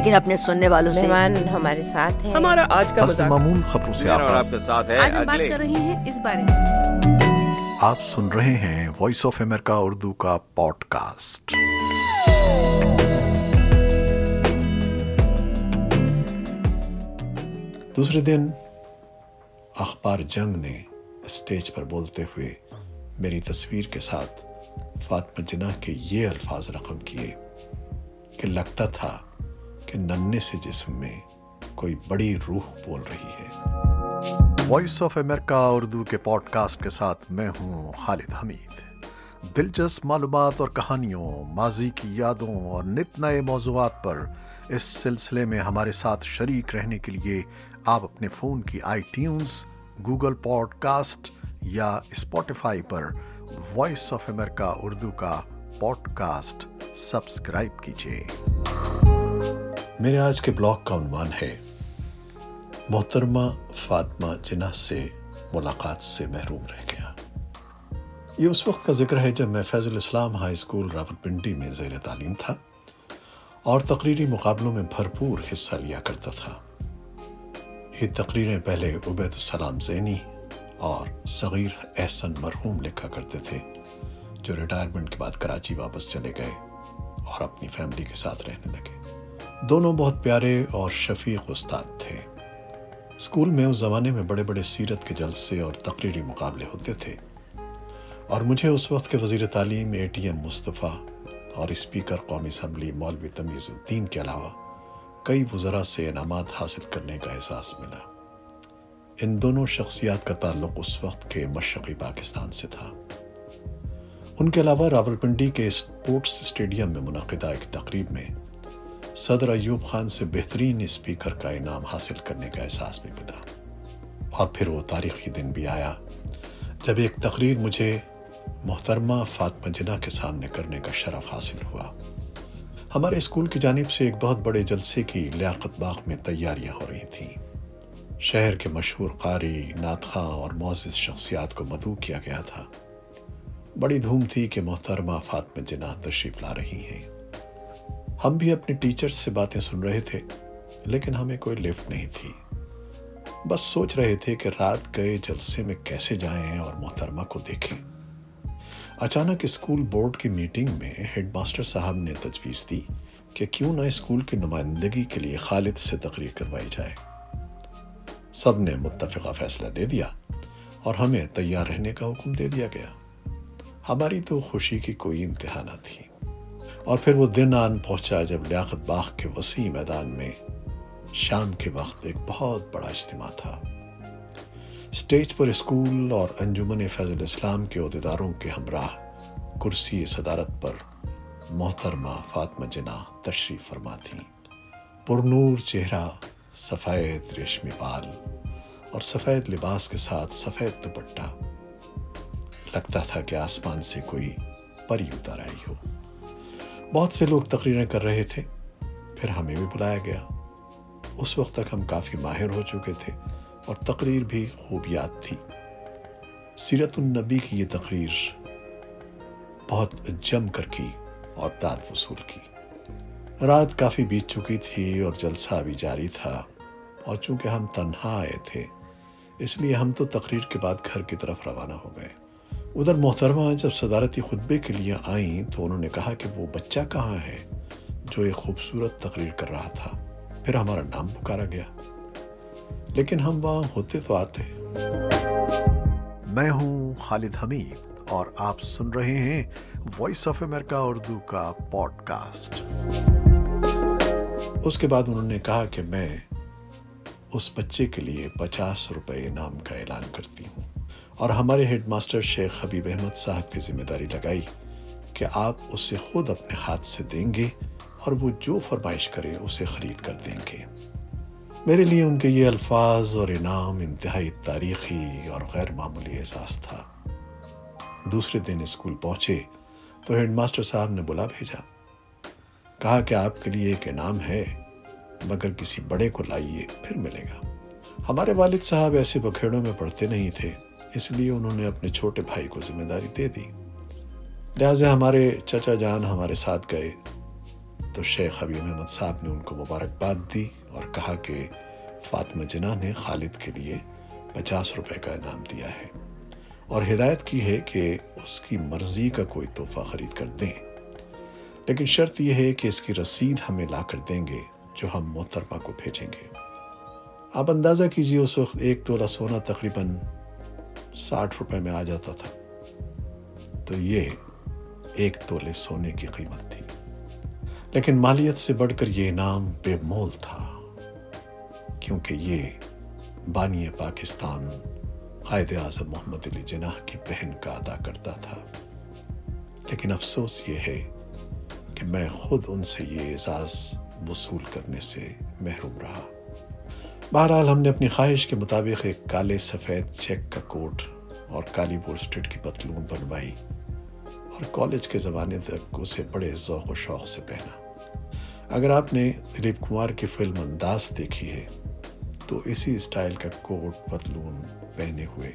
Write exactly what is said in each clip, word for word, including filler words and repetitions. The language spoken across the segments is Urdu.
لیکن اپنے سننے والوں سے ہمارے ساتھ ہیں. ہمارا آج کا معمول خبروں سے آپ کے ساتھ ہے. آج ہم بات کر رہے ہیں اس بارے میں. آپ سن رہے ہیں وائس آف امریکہ اردو کا پوڈ کاسٹ. دوسرے دن اخبار جنگ نے اسٹیج پر بولتے ہوئے میری تصویر کے ساتھ فاطمہ جناح کے یہ الفاظ رقم کیے کہ لگتا تھا کہ ننھے سے جسم میں کوئی بڑی روح بول رہی ہے. وائس آف امریکہ اردو کے پوڈ کاسٹ کے ساتھ میں ہوں خالد حمید. دلچسپ معلومات اور کہانیوں، ماضی کی یادوں اور نت نئے موضوعات پر اس سلسلے میں ہمارے ساتھ شریک رہنے کے لیے آپ اپنے فون کی iTunes, Google podcast یا اسپوٹیفائی پر وائس آف امریکہ اردو کا پوڈ کاسٹ سبسکرائب کیجیے. میرے آج کے بلاگ کا عنوان ہے محترمہ فاطمہ جناح سے ملاقات سے محروم رہ گیا. یہ اس وقت کا ذکر ہے جب میں فیض الاسلام ہائی اسکول راولپنڈی میں زیر تعلیم تھا اور تقریری مقابلوں میں بھرپور حصہ لیا کرتا تھا. یہ تقریریں پہلے عبید السلام زینی اور صغیر احسن مرحوم لکھا کرتے تھے، جو ریٹائرمنٹ کے بعد کراچی واپس چلے گئے اور اپنی فیملی کے ساتھ رہنے لگے. دونوں بہت پیارے اور شفیق استاد تھے. اسکول میں اس زمانے میں بڑے بڑے سیرت کے جلسے اور تقریری مقابلے ہوتے تھے اور مجھے اس وقت کے وزیر تعلیم اے ٹی ایم مصطفیٰ اور اسپیکر قومی اسمبلی مولوی تمیز الدین کے علاوہ کئی وزراء سے انعامات حاصل کرنے کا احساس ملا. ان دونوں شخصیات کا تعلق اس وقت کے مشرقی پاکستان سے تھا. ان کے علاوہ راولپنڈی کے اسپورٹس اسٹیڈیم میں منعقدہ ایک تقریب میں صدر ایوب خان سے بہترین اسپیکر کا انعام حاصل کرنے کا احساس بھی ملا. اور پھر وہ تاریخی دن بھی آیا جب ایک تقریر مجھے محترمہ فاطمہ جناح کے سامنے کرنے کا شرف حاصل ہوا. ہمارے اسکول کی جانب سے ایک بہت بڑے جلسے کی لیاقت باغ میں تیاریاں ہو رہی تھیں. شہر کے مشہور قاری، نعت خواں اور معزز شخصیات کو مدعو کیا گیا تھا. بڑی دھوم تھی کہ محترمہ فاطمہ جناح تشریف لا رہی ہیں. ہم بھی اپنے ٹیچرز سے باتیں سن رہے تھے لیکن ہمیں کوئی لفٹ نہیں تھی. بس سوچ رہے تھے کہ رات گئے جلسے میں کیسے جائیں اور محترمہ کو دیکھیں. اچانک اسکول بورڈ کی میٹنگ میں ہیڈ ماسٹر صاحب نے تجویز دی کہ کیوں نہ اسکول کی نمائندگی کے لیے خالد سے تقریر کروائی جائے. سب نے متفقہ فیصلہ دے دیا اور ہمیں تیار رہنے کا حکم دے دیا گیا. ہماری تو خوشی کی کوئی انتہا نہ تھی. اور پھر وہ دن آن پہنچا جب لیاقت باغ کے وسیع میدان میں شام کے وقت ایک بہت بڑا اجتماع تھا. اسٹیج پر اسکول اور انجمن فیض الاسلام کے عہدیداروں کے ہمراہ کرسی صدارت پر محترمہ فاطمہ جناح تشریف فرما تھیں. پرنور چہرہ، سفید ریشمی بال اور سفید لباس کے ساتھ سفید دوپٹہ. لگتا تھا کہ آسمان سے کوئی پری اتر آئی ہو. بہت سے لوگ تقریریں کر رہے تھے. پھر ہمیں بھی بلایا گیا. اس وقت تک ہم کافی ماہر ہو چکے تھے اور تقریر بھی خوب یاد تھی. سیرت النبی کی یہ تقریر بہت جم کر کی اور داد وصول کی. رات کافی بیت چکی تھی اور جلسہ بھی جاری تھا اور چونکہ ہم تنہا آئے تھے اس لیے ہم تو تقریر کے بعد گھر کی طرف روانہ ہو گئے. ادھر محترمہ جب صدارتی خطبے کے لیے آئیں تو انہوں نے کہا کہ وہ بچہ کہاں ہے جو ایک خوبصورت تقریر کر رہا تھا. پھر ہمارا نام پکارا گیا لیکن ہم وہاں ہوتے تو آتے. میں ہوں خالد حمید اور آپ سن رہے ہیں وائس آف امریکہ اردو کا پوڈ کاسٹ. اس کے بعد انہوں نے کہا کہ میں اس بچے کے لیے پچاس روپے انعام کا اعلان کرتی ہوں. اور ہمارے ہیڈ ماسٹر شیخ حبیب احمد صاحب کی ذمہ داری لگائی کہ آپ اسے خود اپنے ہاتھ سے دیں گے اور وہ جو فرمائش کرے اسے خرید کر دیں گے. میرے لیے ان کے یہ الفاظ اور انعام انتہائی تاریخی اور غیر معمولی احساس تھا. دوسرے دن اسکول پہنچے تو ہیڈ ماسٹر صاحب نے بلا بھیجا. کہا کہ آپ کے لیے ایک انعام ہے مگر کسی بڑے کو لائیے پھر ملے گا. ہمارے والد صاحب ایسے بکھیڑوں میں پڑھتے نہیں تھے اس لیے انہوں نے اپنے چھوٹے بھائی کو ذمہ داری دے دی. لہٰذا ہمارے چچا جان ہمارے ساتھ گئے تو شیخ حبیب احمد صاحب نے ان کو مبارکباد دی اور کہا کہ فاطمہ جناح نے خالد کے لیے پچاس روپے کا انعام دیا ہے اور ہدایت کی ہے کہ اس کی مرضی کا کوئی تحفہ خرید کر دیں، لیکن شرط یہ ہے کہ اس کی رسید ہمیں لا کر دیں گے جو ہم محترمہ کو بھیجیں گے۔ آپ اندازہ کیجیے اس وقت ایک تولہ سونا تقریباً ساٹھ روپے میں آ جاتا تھا، تو یہ ایک تولے سونے کی قیمت تھی، لیکن مالیت سے بڑھ کر یہ انعام بے مول تھا، کیونکہ یہ بانی پاکستان قائد اعظم محمد علی جناح کی بہن کا ادا کرتا تھا۔ لیکن افسوس یہ ہے کہ میں خود ان سے یہ اعزاز وصول کرنے سے محروم رہا۔ بہرحال ہم نے اپنی خواہش کے مطابق ایک کالے سفید چیک کا کوٹ اور کالی بولسٹڈ کی پتلون بنوائی اور کالج کے زمانے تک اسے بڑے ذوق و شوق سے پہنا۔ اگر آپ نے دلیپ کمار کی فلم انداز دیکھی ہے تو اسی اسٹائل کا کوٹ پتلون پہنے ہوئے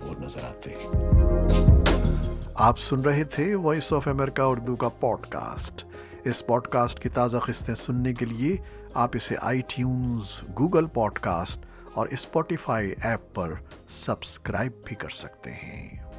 وہ نظر آتے ہیں۔ آپ سن رہے تھے وائس آف امریکہ اردو کا پوڈ کاسٹ۔ اس پوڈ کاسٹ کی تازہ قسطیں سننے کے لیے آپ اسے iTunes, Google podcast اور اسپوٹیفائی ایپ پر سبسکرائب بھی کر سکتے ہیں۔